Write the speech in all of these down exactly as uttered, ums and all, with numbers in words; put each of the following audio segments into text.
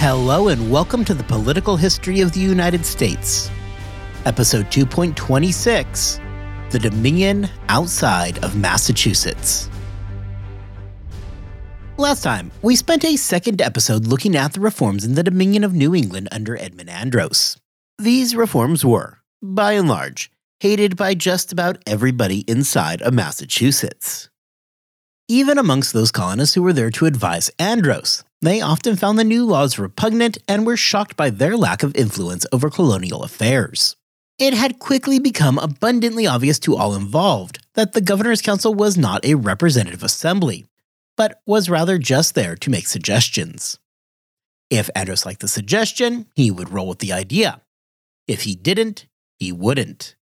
Hello and welcome to the Political History of the United States, Episode two point two six, The Dominion Outside of Massachusetts. Last time, we spent a second episode looking at the reforms in the Dominion of New England under Edmund Andros. These reforms were, by and large, hated by just about everybody inside of Massachusetts. Even amongst those colonists who were there to advise Andros, they often found the new laws repugnant and were shocked by their lack of influence over colonial affairs. It had quickly become abundantly obvious to all involved that the Governor's Council was not a representative assembly, but was rather just there to make suggestions. If Andros liked the suggestion, he would roll with the idea. If he didn't, he wouldn't.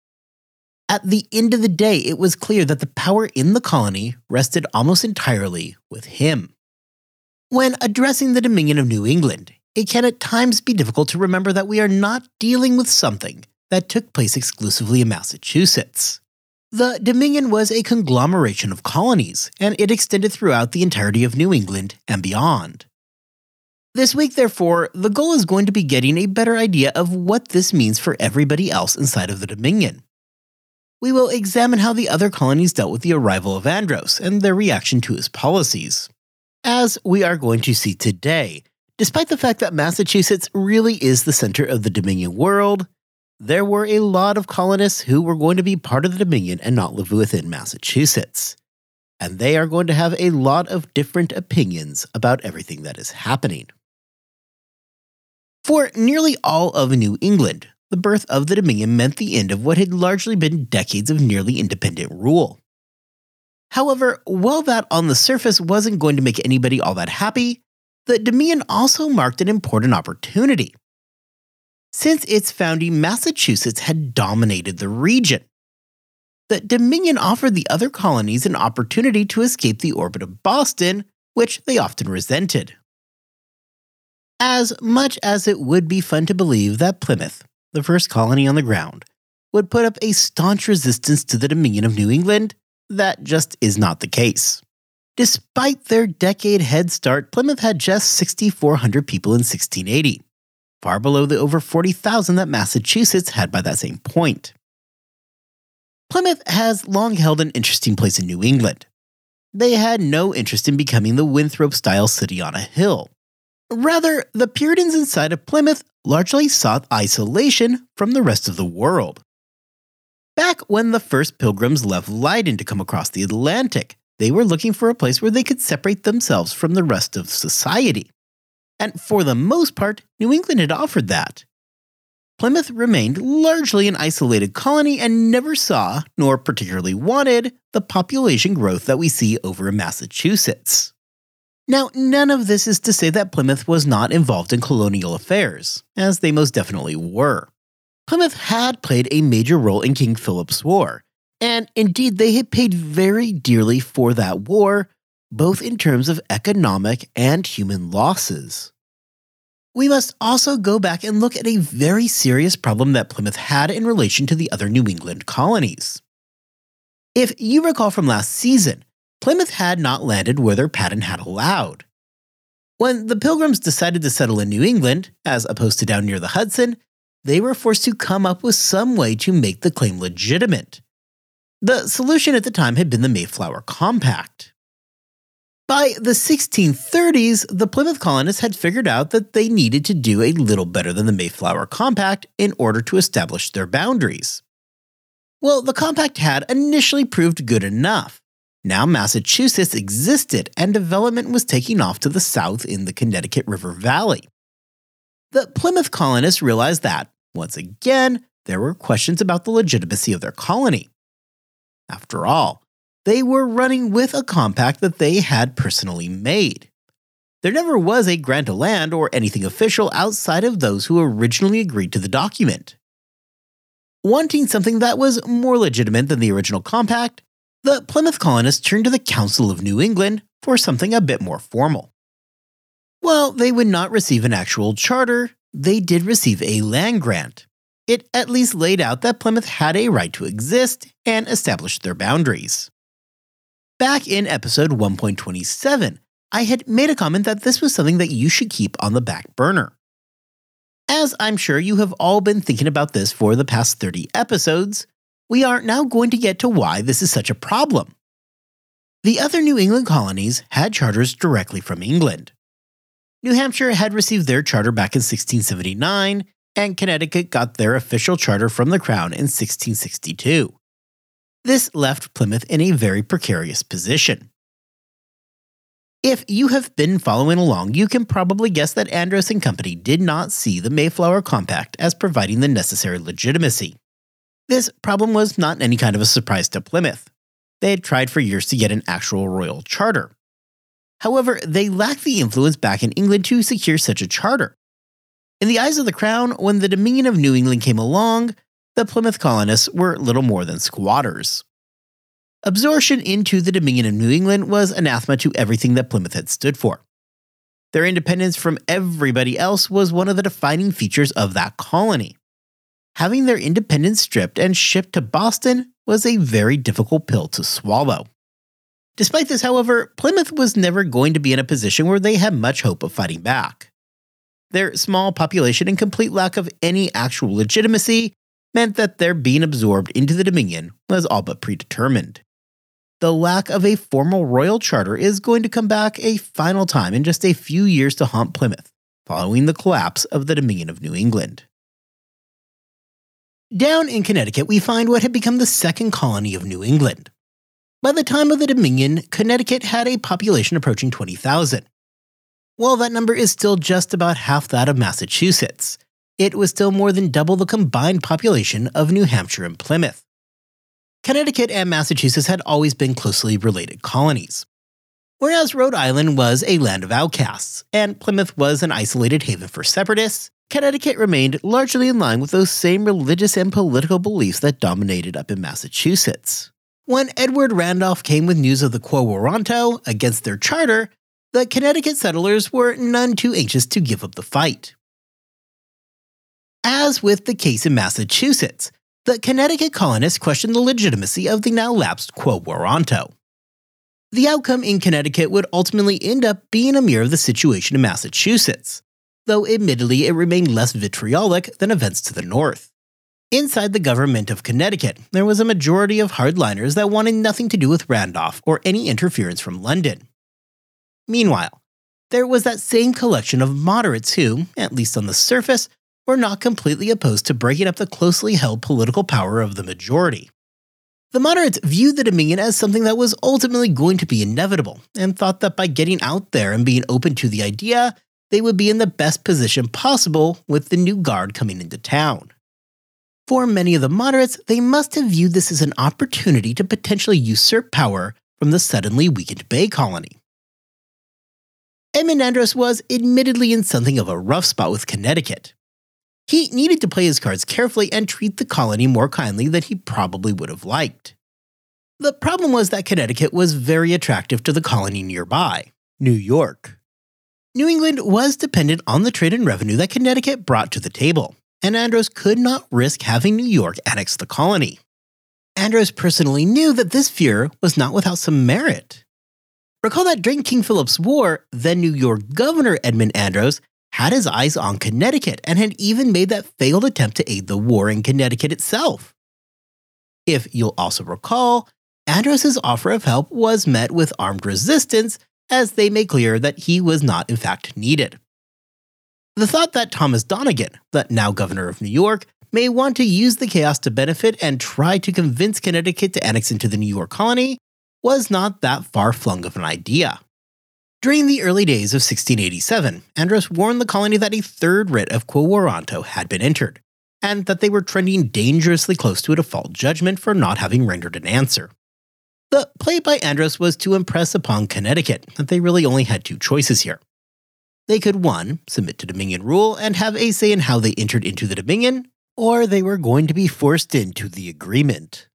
At the end of the day, it was clear that the power in the colony rested almost entirely with him. When addressing the Dominion of New England, it can at times be difficult to remember that we are not dealing with something that took place exclusively in Massachusetts. The Dominion was a conglomeration of colonies, and it extended throughout the entirety of New England and beyond. This week, therefore, the goal is going to be getting a better idea of what this means for everybody else inside of the Dominion. We will examine how the other colonies dealt with the arrival of Andros and their reaction to his policies. As we are going to see today, despite the fact that Massachusetts really is the center of the Dominion world, there were a lot of colonists who were going to be part of the Dominion and not live within Massachusetts. And they are going to have a lot of different opinions about everything that is happening. For nearly all of New England, the birth of the Dominion meant the end of what had largely been decades of nearly independent rule. However, while that on the surface wasn't going to make anybody all that happy, the Dominion also marked an important opportunity. Since its founding, Massachusetts had dominated the region. The Dominion offered the other colonies an opportunity to escape the orbit of Boston, which they often resented. As much as it would be fun to believe that Plymouth, the first colony on the ground, would put up a staunch resistance to the Dominion of New England, that just is not the case. Despite their decade head start, Plymouth had just six thousand four hundred people in sixteen eighty, far below the over forty thousand that Massachusetts had by that same point. Plymouth has long held an interesting place in New England. They had no interest in becoming the Winthrop-style city on a hill. Rather, the Puritans inside of Plymouth largely sought isolation from the rest of the world. Back when the first pilgrims left Leyden to come across the Atlantic, they were looking for a place where they could separate themselves from the rest of society. And for the most part, New England had offered that. Plymouth remained largely an isolated colony and never saw, nor particularly wanted, the population growth that we see over in Massachusetts. Now, none of this is to say that Plymouth was not involved in colonial affairs, as they most definitely were. Plymouth had played a major role in King Philip's War, and indeed they had paid very dearly for that war, both in terms of economic and human losses. We must also go back and look at a very serious problem that Plymouth had in relation to the other New England colonies. If you recall from last season, Plymouth had not landed where their patent had allowed. When the Pilgrims decided to settle in New England, as opposed to down near the Hudson, they were forced to come up with some way to make the claim legitimate. The solution at the time had been the Mayflower Compact. By the sixteen thirties, the Plymouth colonists had figured out that they needed to do a little better than the Mayflower Compact in order to establish their boundaries. Well, the compact had initially proved good enough. Now Massachusetts existed, and development was taking off to the south in the Connecticut River Valley. The Plymouth colonists realized that, once again, there were questions about the legitimacy of their colony. After all, they were running with a compact that they had personally made. There never was a grant of land or anything official outside of those who originally agreed to the document. Wanting something that was more legitimate than the original compact, the Plymouth colonists turned to the Council of New England for something a bit more formal. While they would not receive an actual charter, they did receive a land grant. It at least laid out that Plymouth had a right to exist and established their boundaries. Back in episode one point two seven, I had made a comment that this was something that you should keep on the back burner. As I'm sure you have all been thinking about this for the past thirty episodes, we are now going to get to why this is such a problem. The other New England colonies had charters directly from England. New Hampshire had received their charter back in sixteen seventy-nine, and Connecticut got their official charter from the Crown in sixteen sixty-two. This left Plymouth in a very precarious position. If you have been following along, you can probably guess that Andros and Company did not see the Mayflower Compact as providing the necessary legitimacy. This problem was not any kind of a surprise to Plymouth. They had tried for years to get an actual royal charter. However, they lacked the influence back in England to secure such a charter. In the eyes of the Crown, when the Dominion of New England came along, the Plymouth colonists were little more than squatters. Absorption into the Dominion of New England was anathema to everything that Plymouth had stood for. Their independence from everybody else was one of the defining features of that colony. Having their independence stripped and shipped to Boston was a very difficult pill to swallow. Despite this, however, Plymouth was never going to be in a position where they had much hope of fighting back. Their small population and complete lack of any actual legitimacy meant that their being absorbed into the Dominion was all but predetermined. The lack of a formal royal charter is going to come back a final time in just a few years to haunt Plymouth, following the collapse of the Dominion of New England. Down in Connecticut, we find what had become the second colony of New England. By the time of the Dominion, Connecticut had a population approaching twenty thousand. While that number is still just about half that of Massachusetts, it was still more than double the combined population of New Hampshire and Plymouth. Connecticut and Massachusetts had always been closely related colonies. Whereas Rhode Island was a land of outcasts, and Plymouth was an isolated haven for separatists, Connecticut remained largely in line with those same religious and political beliefs that dominated up in Massachusetts. When Edward Randolph came with news of the quo warranto against their charter, the Connecticut settlers were none too anxious to give up the fight. As with the case in Massachusetts, the Connecticut colonists questioned the legitimacy of the now lapsed quo warranto. The outcome in Connecticut would ultimately end up being a mirror of the situation in Massachusetts, though admittedly it remained less vitriolic than events to the north. Inside the government of Connecticut, there was a majority of hardliners that wanted nothing to do with Randolph or any interference from London. Meanwhile, there was that same collection of moderates who, at least on the surface, were not completely opposed to breaking up the closely held political power of the majority. The moderates viewed the Dominion as something that was ultimately going to be inevitable, and thought that by getting out there and being open to the idea, they would be in the best position possible with the new guard coming into town. For many of the moderates, they must have viewed this as an opportunity to potentially usurp power from the suddenly weakened Bay Colony. Edmund Andros was admittedly in something of a rough spot with Connecticut. He needed to play his cards carefully and treat the colony more kindly than he probably would have liked. The problem was that Connecticut was very attractive to the colony nearby, New York. New England was dependent on the trade and revenue that Connecticut brought to the table, and Andros could not risk having New York annex the colony. Andros personally knew that this fear was not without some merit. Recall that during King Philip's War, then New York Governor Edmund Andros had his eyes on Connecticut and had even made that failed attempt to aid the war in Connecticut itself. If you'll also recall, Andros's offer of help was met with armed resistance, as they made clear that he was not in fact needed. The thought that Thomas Donegan, the now governor of New York, may want to use the chaos to benefit and try to convince Connecticut to annex into the New York colony was not that far-flung of an idea. During the early days of sixteen eighty-seven, Andros warned the colony that a third writ of quo warranto had been entered, and that they were trending dangerously close to a default judgment for not having rendered an answer. The play by Andros was to impress upon Connecticut that they really only had two choices here. They could one, submit to Dominion rule and have a say in how they entered into the Dominion, or they were going to be forced into the agreement.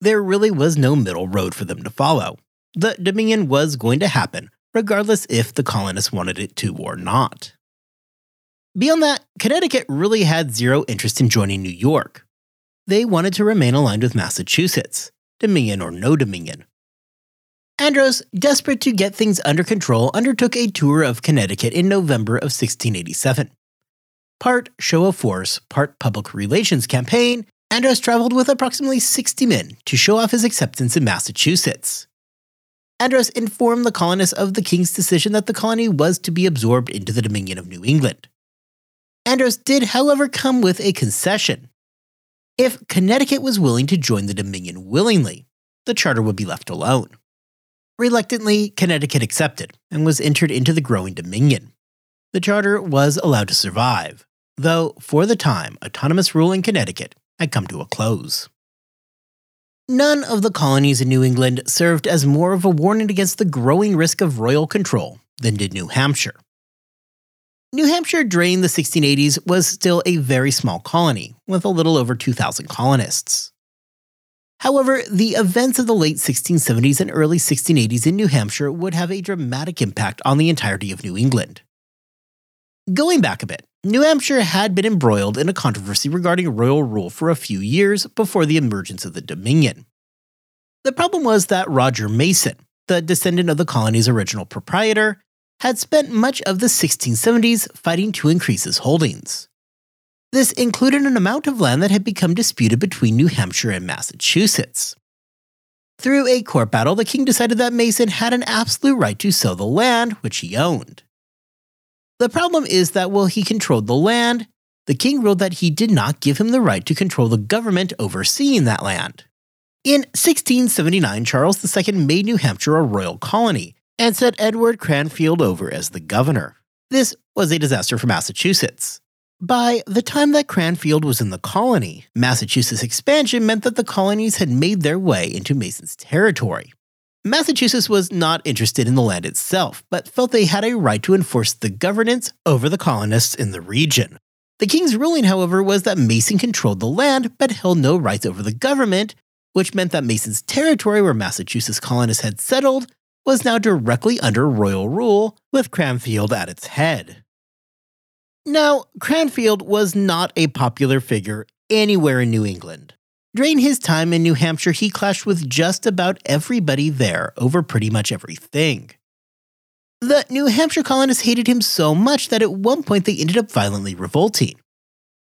There really was no middle road for them to follow. The Dominion was going to happen, regardless if the colonists wanted it to or not. Beyond that, Connecticut really had zero interest in joining New York. They wanted to remain aligned with Massachusetts, Dominion or no Dominion. Andros, desperate to get things under control, undertook a tour of Connecticut in November of sixteen eighty-seven. Part show of force, part public relations campaign, Andros traveled with approximately sixty men to show off his acceptance in Massachusetts. Andros informed the colonists of the king's decision that the colony was to be absorbed into the Dominion of New England. Andros did, however, come with a concession. If Connecticut was willing to join the Dominion willingly, the charter would be left alone. Reluctantly, Connecticut accepted and was entered into the growing Dominion. The charter was allowed to survive, though for the time, autonomous rule in Connecticut had come to a close. None of the colonies in New England served as more of a warning against the growing risk of royal control than did New Hampshire. New Hampshire during the sixteen eighties was still a very small colony, with a little over two thousand colonists. However, the events of the late sixteen seventies and early sixteen eighties in New Hampshire would have a dramatic impact on the entirety of New England. Going back a bit, New Hampshire had been embroiled in a controversy regarding royal rule for a few years before the emergence of the Dominion. The problem was that Roger Mason, the descendant of the colony's original proprietor, had spent much of the sixteen seventies fighting to increase his holdings. This included an amount of land that had become disputed between New Hampshire and Massachusetts. Through a court battle, the king decided that Mason had an absolute right to sell the land, which he owned. The problem is that while he controlled the land, the king ruled that he did not give him the right to control the government overseeing that land. In sixteen seventy-nine, Charles the Second made New Hampshire a royal colony and set Edward Cranfield over as the governor. This was a disaster for Massachusetts. By the time that Cranfield was in the colony, Massachusetts expansion meant that the colonies had made their way into Mason's territory. Massachusetts was not interested in the land itself, but felt they had a right to enforce the governance over the colonists in the region. The king's ruling, however, was that Mason controlled the land but held no rights over the government, which meant that Mason's territory where Massachusetts colonists had settled was now directly under royal rule, with Cranfield at its head. Now, Cranfield was not a popular figure anywhere in New England. During his time in New Hampshire, he clashed with just about everybody there over pretty much everything. The New Hampshire colonists hated him so much that at one point they ended up violently revolting.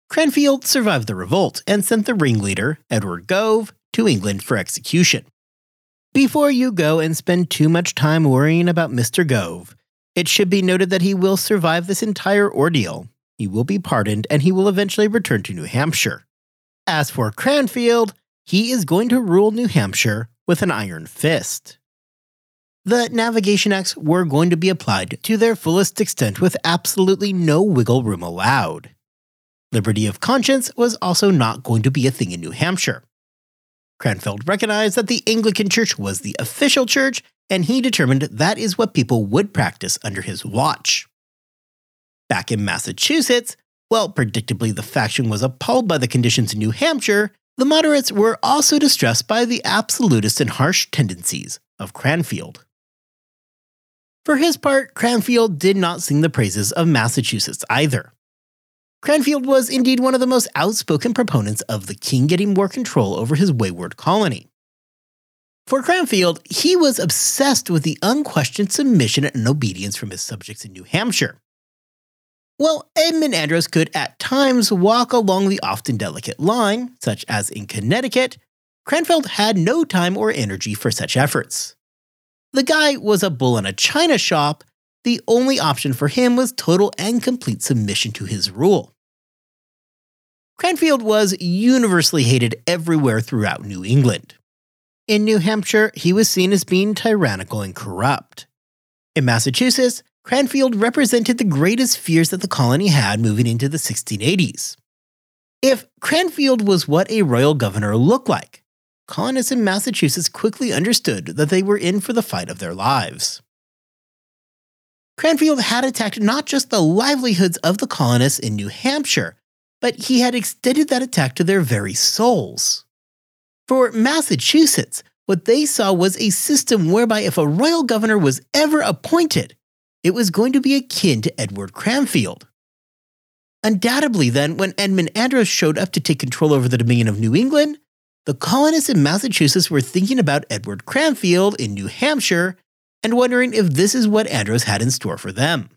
Cranfield survived the revolt and sent the ringleader, Edward Gove, to England for execution. Before you go and spend too much time worrying about Mister Gove, it should be noted that he will survive this entire ordeal. He will be pardoned and he will eventually return to New Hampshire. As for Cranfield, he is going to rule New Hampshire with an iron fist. The Navigation Acts were going to be applied to their fullest extent with absolutely no wiggle room allowed. Liberty of conscience was also not going to be a thing in New Hampshire. Cranfield recognized that the Anglican Church was the official church, and he determined that is what people would practice under his watch. Back in Massachusetts, well, predictably, the faction was appalled by the conditions in New Hampshire. The moderates were also distressed by the absolutist and harsh tendencies of Cranfield. For his part, Cranfield did not sing the praises of Massachusetts either. Cranfield was indeed one of the most outspoken proponents of the king getting more control over his wayward colony. For Cranfield, he was obsessed with the unquestioned submission and obedience from his subjects in New Hampshire. While Edmund Andros could at times walk along the often delicate line, such as in Connecticut, Cranfield had no time or energy for such efforts. The guy was a bull in a china shop. The only option for him was total and complete submission to his rule. Cranfield was universally hated everywhere throughout New England. In New Hampshire, he was seen as being tyrannical and corrupt. In Massachusetts, Cranfield represented the greatest fears that the colony had moving into the sixteen eighties. If Cranfield was what a royal governor looked like, colonists in Massachusetts quickly understood that they were in for the fight of their lives. Cranfield had attacked not just the livelihoods of the colonists in New Hampshire, but he had extended that attack to their very souls. For Massachusetts, what they saw was a system whereby if a royal governor was ever appointed, it was going to be akin to Edward Cranfield. Undoubtedly then, when Edmund Andros showed up to take control over the Dominion of New England, the colonists in Massachusetts were thinking about Edward Cranfield in New Hampshire and wondering if this is what Andros had in store for them.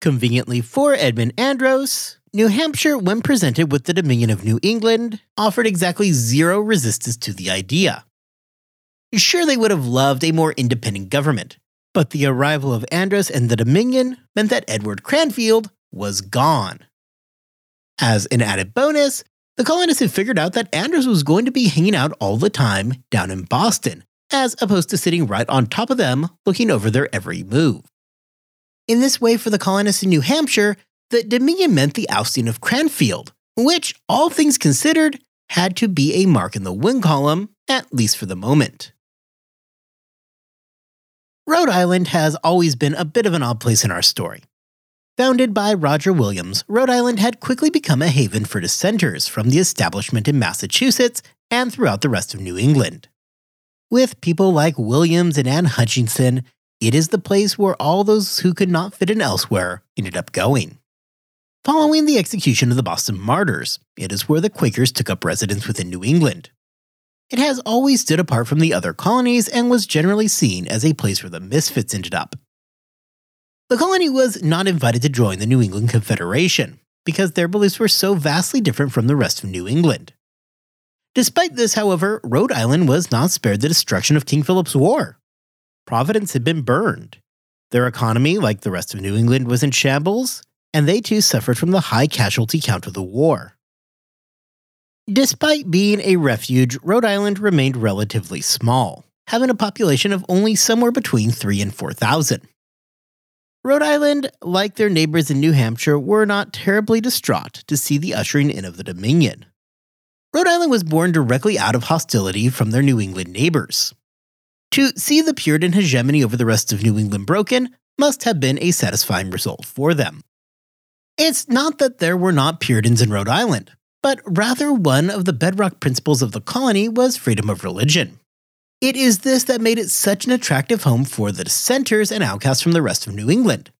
Conveniently for Edmund Andros, New Hampshire, when presented with the Dominion of New England, offered exactly zero resistance to the idea. Sure, they would have loved a more independent government, but the arrival of Andros and the Dominion meant that Edward Cranfield was gone. As an added bonus, the colonists had figured out that Andros was going to be hanging out all the time down in Boston, as opposed to sitting right on top of them, looking over their every move. In this way, for the colonists in New Hampshire, the Dominion meant the ousting of Cranfield, which, all things considered, had to be a mark in the win column, at least for the moment. Rhode Island has always been a bit of an odd place in our story. Founded by Roger Williams, Rhode Island had quickly become a haven for dissenters from the establishment in Massachusetts and throughout the rest of New England. With people like Williams and Anne Hutchinson, it is the place where all those who could not fit in elsewhere ended up going. Following the execution of the Boston Martyrs, it is where the Quakers took up residence within New England. It has always stood apart from the other colonies and was generally seen as a place where the misfits ended up. The colony was not invited to join the New England Confederation, because their beliefs were so vastly different from the rest of New England. Despite this, however, Rhode Island was not spared the destruction of King Philip's War. Providence had been burned. Their economy, like the rest of New England, was in shambles, and they too suffered from the high casualty count of the war. Despite being a refuge, Rhode Island remained relatively small, having a population of only somewhere between three and four thousand. Rhode Island, like their neighbors in New Hampshire, were not terribly distraught to see the ushering in of the Dominion. Rhode Island was born directly out of hostility from their New England neighbors. To see the Puritan hegemony over the rest of New England broken must have been a satisfying result for them. It's not that there were not Puritans in Rhode Island, but rather one of the bedrock principles of the colony was freedom of religion. It is this that made it such an attractive home for the dissenters and outcasts from the rest of New England.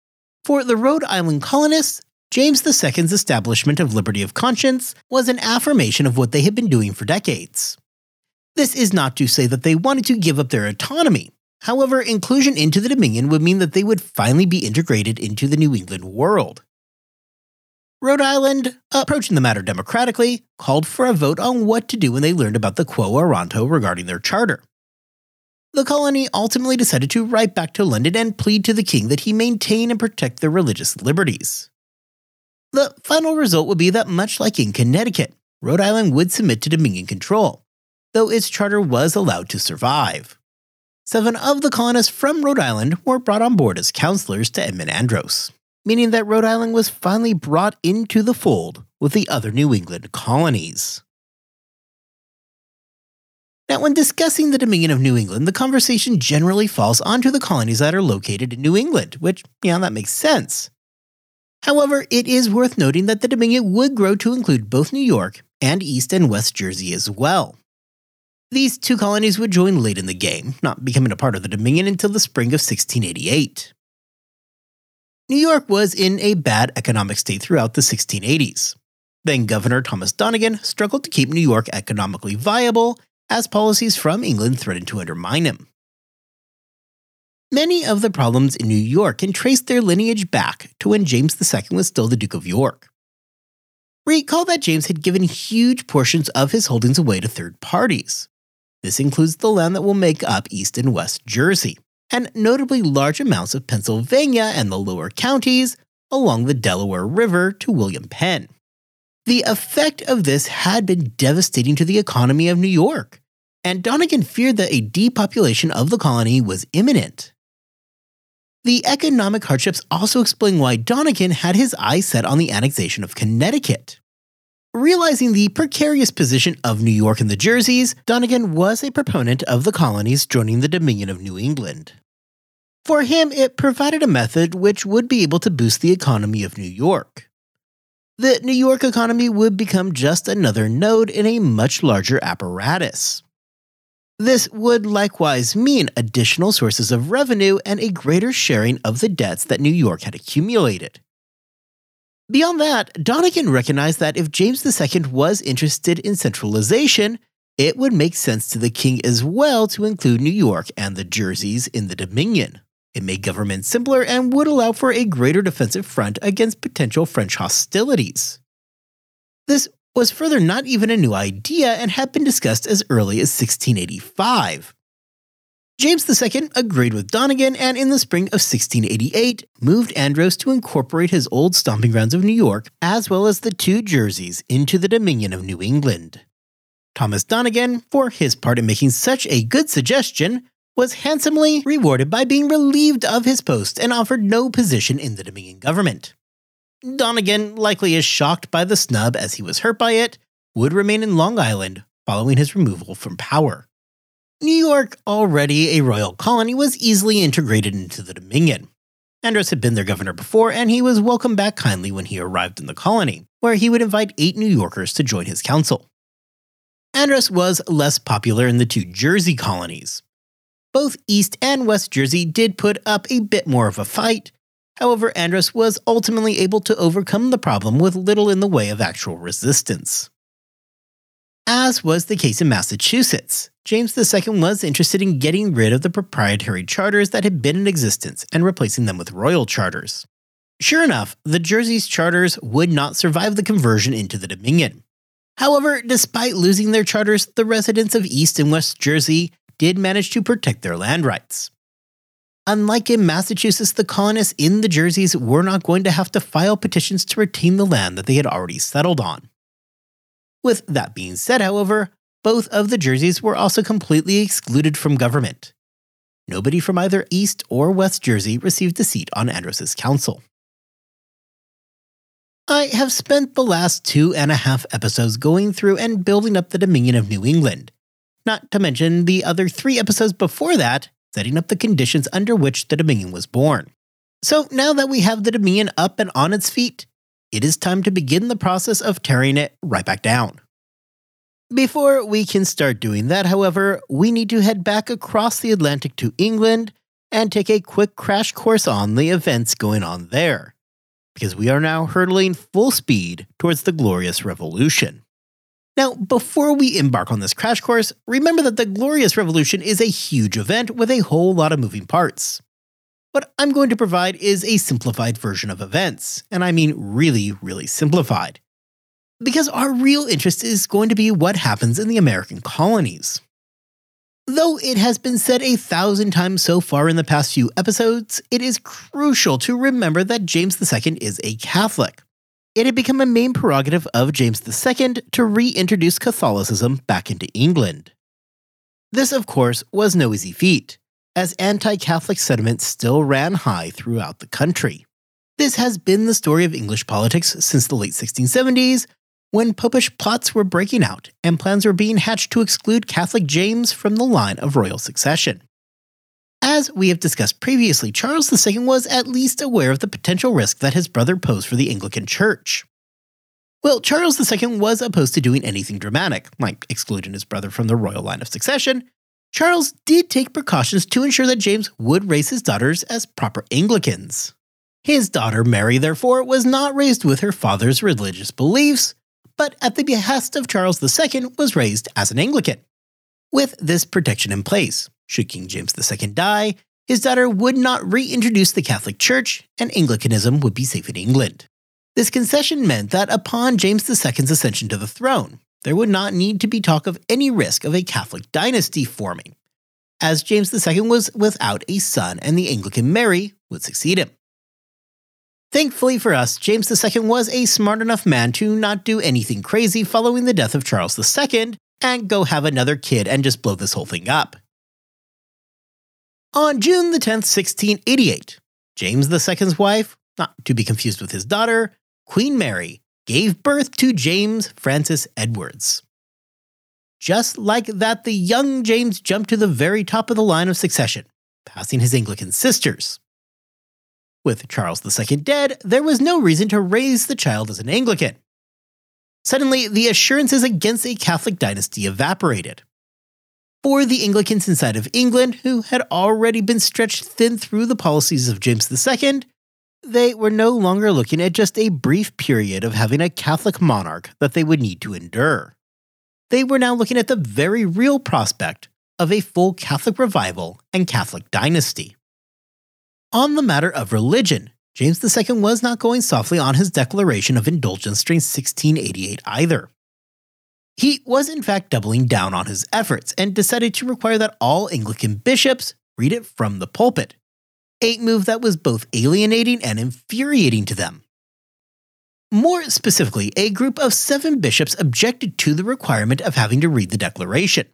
For the Rhode Island colonists, James the Second's establishment of liberty of conscience was an affirmation of what they had been doing for decades. This is not to say that they wanted to give up their autonomy. However, inclusion into the Dominion would mean that they would finally be integrated into the New England world. Rhode Island, approaching the matter democratically, called for a vote on what to do when they learned about the quo warranto regarding their charter. The colony ultimately decided to write back to London and plead to the king that he maintain and protect their religious liberties. The final result would be that, much like in Connecticut, Rhode Island would submit to Dominion control, though its charter was allowed to survive. Seven of the colonists from Rhode Island were brought on board as counselors to Edmund Andros, meaning that Rhode Island was finally brought into the fold with the other New England colonies. Now, when discussing the Dominion of New England, the conversation generally falls onto the colonies that are located in New England, which, yeah, that makes sense. However, it is worth noting that the Dominion would grow to include both New York and East and West Jersey as well. These two colonies would join late in the game, not becoming a part of the Dominion until the spring of sixteen eighty-eight. New York was in a bad economic state throughout the sixteen eighties. Then Governor Thomas Donegan struggled to keep New York economically viable, as policies from England threatened to undermine him. Many of the problems in New York can trace their lineage back to when James the Second was still the Duke of York. Recall that James had given huge portions of his holdings away to third parties. This includes the land that will make up East and West Jersey, and notably large amounts of Pennsylvania and the lower counties along the Delaware River to William Penn. The effect of this had been devastating to the economy of New York, and Donegan feared that a depopulation of the colony was imminent. The economic hardships also explain why Donegan had his eyes set on the annexation of Connecticut. Realizing the precarious position of New York and the Jerseys, Donegan was a proponent of the colonies joining the Dominion of New England. For him, it provided a method which would be able to boost the economy of New York. The New York economy would become just another node in a much larger apparatus. This would likewise mean additional sources of revenue and a greater sharing of the debts that New York had accumulated. Beyond that, Donegan recognized that if James the Second was interested in centralization, it would make sense to the king as well to include New York and the Jerseys in the Dominion. It made government simpler and would allow for a greater defensive front against potential French hostilities. This was further not even a new idea and had been discussed as early as sixteen eighty-five. James the Second agreed with Donegan, and in the spring of sixteen eighty-eight, moved Andros to incorporate his old stomping grounds of New York, as well as the two Jerseys, into the Dominion of New England. Thomas Donegan, for his part in making such a good suggestion, was handsomely rewarded by being relieved of his post and offered no position in the Dominion government. Donegan, likely as shocked by the snub as he was hurt by it, would remain in Long Island following his removal from power. New York, already a royal colony, was easily integrated into the Dominion. Andros had been their governor before, and he was welcomed back kindly when he arrived in the colony, where he would invite eight New Yorkers to join his council. Andros was less popular in the two Jersey colonies. Both East and West Jersey did put up a bit more of a fight. However, Andros was ultimately able to overcome the problem with little in the way of actual resistance. As was the case in Massachusetts, James the Second was interested in getting rid of the proprietary charters that had been in existence and replacing them with royal charters. Sure enough, the Jersey's charters would not survive the conversion into the Dominion. However, despite losing their charters, the residents of East and West Jersey did manage to protect their land rights. Unlike in Massachusetts, the colonists in the Jerseys were not going to have to file petitions to retain the land that they had already settled on. With that being said, however, both of the Jerseys were also completely excluded from government. Nobody from either East or West Jersey received a seat on Andros's council. I have spent the last two and a half episodes going through and building up the Dominion of New England, not to mention the other three episodes before that, setting up the conditions under which the Dominion was born. So now that we have the Dominion up and on its feet, it is time to begin the process of tearing it right back down. Before we can start doing that, however, we need to head back across the Atlantic to England and take a quick crash course on the events going on there, because we are now hurtling full speed towards the Glorious Revolution. Now, before we embark on this crash course, remember that the Glorious Revolution is a huge event with a whole lot of moving parts. What I'm going to provide is a simplified version of events, and I mean really, really simplified, because our real interest is going to be what happens in the American colonies. Though it has been said a thousand times so far in the past few episodes, it is crucial to remember that James the Second is a Catholic. It had become a main prerogative of James the Second to reintroduce Catholicism back into England. This, of course, was no easy feat, as anti-Catholic sentiment still ran high throughout the country. This has been the story of English politics since the late sixteen seventies, when popish plots were breaking out and plans were being hatched to exclude Catholic James from the line of royal succession. As we have discussed previously, Charles the Second was at least aware of the potential risk that his brother posed for the Anglican Church. Well, Charles the Second was opposed to doing anything dramatic, like excluding his brother from the royal line of succession. Charles did take precautions to ensure that James would raise his daughters as proper Anglicans. His daughter Mary, therefore, was not raised with her father's religious beliefs, but at the behest of Charles the Second was raised as an Anglican. With this protection in place, should King James the Second die, his daughter would not reintroduce the Catholic Church, and Anglicanism would be safe in England. This concession meant that upon James the Second's ascension to the throne, there would not need to be talk of any risk of a Catholic dynasty forming, as James the Second was without a son and the Anglican Mary would succeed him. Thankfully for us, James the Second was a smart enough man to not do anything crazy following the death of Charles the Second and go have another kid and just blow this whole thing up. On June the tenth, sixteen eighty-eight, James the Second's wife, not to be confused with his daughter, Queen Mary, gave birth to James Francis Edwards. Just like that, the young James jumped to the very top of the line of succession, passing his Anglican sisters. With Charles the Second dead, there was no reason to raise the child as an Anglican. Suddenly, the assurances against a Catholic dynasty evaporated. For the Anglicans inside of England, who had already been stretched thin through the policies of James the Second, they were no longer looking at just a brief period of having a Catholic monarch that they would need to endure. They were now looking at the very real prospect of a full Catholic revival and Catholic dynasty. On the matter of religion, James the Second was not going softly on his Declaration of Indulgence during sixteen eighty-eight either. He was in fact doubling down on his efforts and decided to require that all Anglican bishops read it from the pulpit, a move that was both alienating and infuriating to them. More specifically, a group of seven bishops objected to the requirement of having to read the Declaration.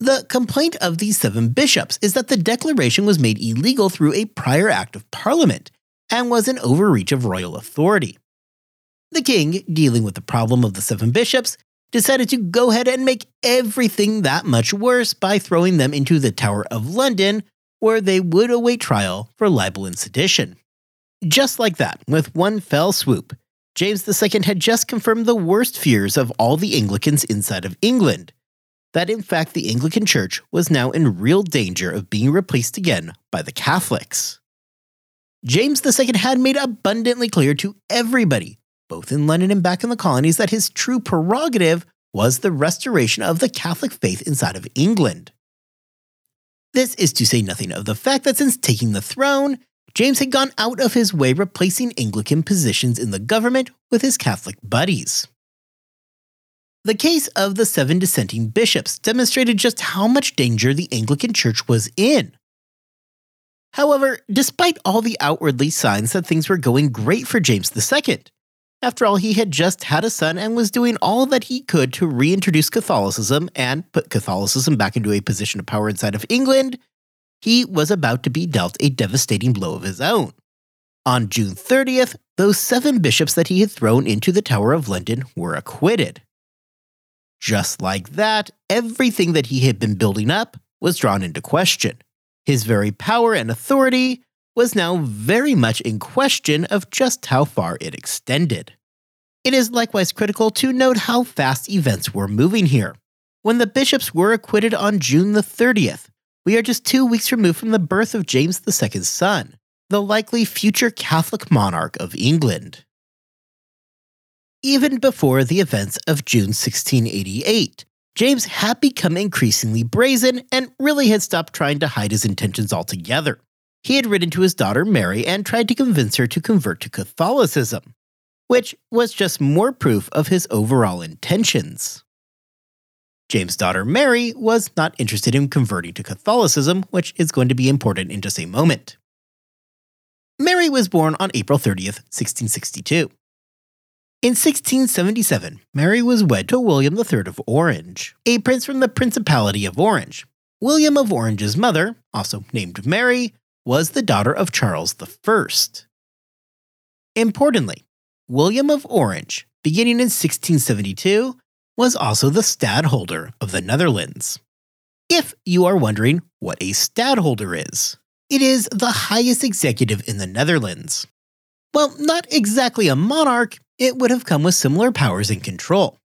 The complaint of these seven bishops is that the Declaration was made illegal through a prior act of Parliament and was an overreach of royal authority. The king, dealing with the problem of the seven bishops, decided to go ahead and make everything that much worse by throwing them into the Tower of London, where they would await trial for libel and sedition. Just like that, with one fell swoop, James the Second had just confirmed the worst fears of all the Anglicans inside of England, that in fact the Anglican Church was now in real danger of being replaced again by the Catholics. James the Second had made abundantly clear to everybody, both in London and back in the colonies, that his true prerogative was the restoration of the Catholic faith inside of England. This is to say nothing of the fact that since taking the throne, James had gone out of his way replacing Anglican positions in the government with his Catholic buddies. The case of the seven dissenting bishops demonstrated just how much danger the Anglican Church was in. However, despite all the outwardly signs that things were going great for James the Second, after all, he had just had a son and was doing all that he could to reintroduce Catholicism and put Catholicism back into a position of power inside of England, he was about to be dealt a devastating blow of his own. On June thirtieth, those seven bishops that he had thrown into the Tower of London were acquitted. Just like that, everything that he had been building up was drawn into question. His very power and authority was now very much in question of just how far it extended. It is likewise critical to note how fast events were moving here. When the bishops were acquitted on June the thirtieth, we are just two weeks removed from the birth of James the Second's son, the likely future Catholic monarch of England. Even before the events of June sixteen eighty-eight, James had become increasingly brazen and really had stopped trying to hide his intentions altogether. He had written to his daughter Mary and tried to convince her to convert to Catholicism, which was just more proof of his overall intentions. James' daughter Mary was not interested in converting to Catholicism, which is going to be important in just a moment. Mary was born on April thirtieth, sixteen sixty-two. In sixteen seventy-seven, Mary was wed to William the Third of Orange, a prince from the Principality of Orange. William of Orange's mother, also named Mary, was the daughter of Charles the First. Importantly, William of Orange, beginning in sixteen seventy-two, was also the stadholder of the Netherlands. If you are wondering what a stadholder is, it is the highest executive in the Netherlands. Well, not exactly a monarch, it would have come with similar powers and control.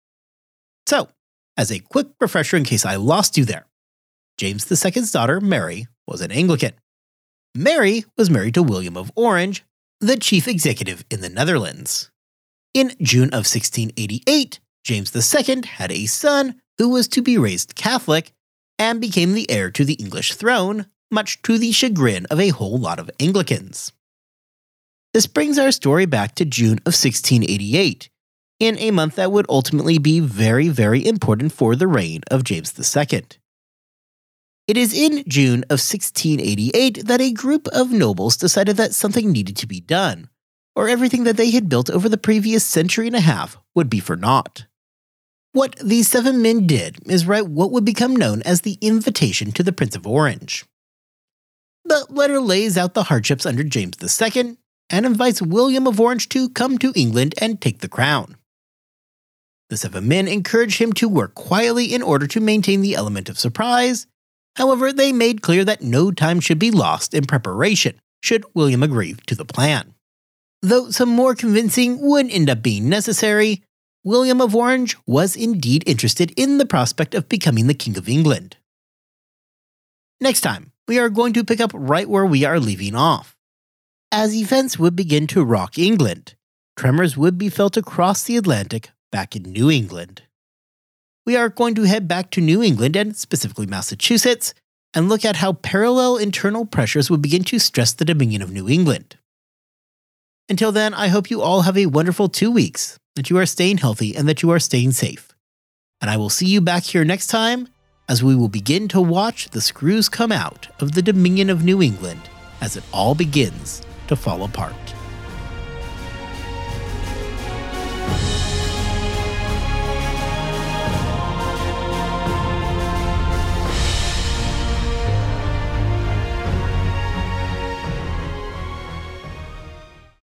So, as a quick refresher in case I lost you there, James the Second's daughter, Mary, was an Anglican. Mary was married to William of Orange, the chief executive in the Netherlands. In June of sixteen eighty-eight, James the Second had a son who was to be raised Catholic and became the heir to the English throne, much to the chagrin of a whole lot of Anglicans. This brings our story back to June of sixteen eighty-eight, in a month that would ultimately be very, very important for the reign of James the Second. It is in June of sixteen eighty-eight that a group of nobles decided that something needed to be done, or everything that they had built over the previous century and a half would be for naught. What these seven men did is write what would become known as the Invitation to the Prince of Orange. The letter lays out the hardships under James the Second and invites William of Orange to come to England and take the crown. The seven men encourage him to work quietly in order to maintain the element of surprise. However, they made clear that no time should be lost in preparation, should William agree to the plan. Though some more convincing would end up being necessary, William of Orange was indeed interested in the prospect of becoming the King of England. Next time, we are going to pick up right where we are leaving off. as events would begin to rock England. Tremors would be felt across the Atlantic, back in New England. We are going to head back to New England, and specifically Massachusetts, and look at how parallel internal pressures would begin to stress the Dominion of New England. Until then, I hope you all have a wonderful two weeks, that you are staying healthy and that you are staying safe. And I will see you back here next time, as we will begin to watch the screws come out of the Dominion of New England as it all begins to fall apart.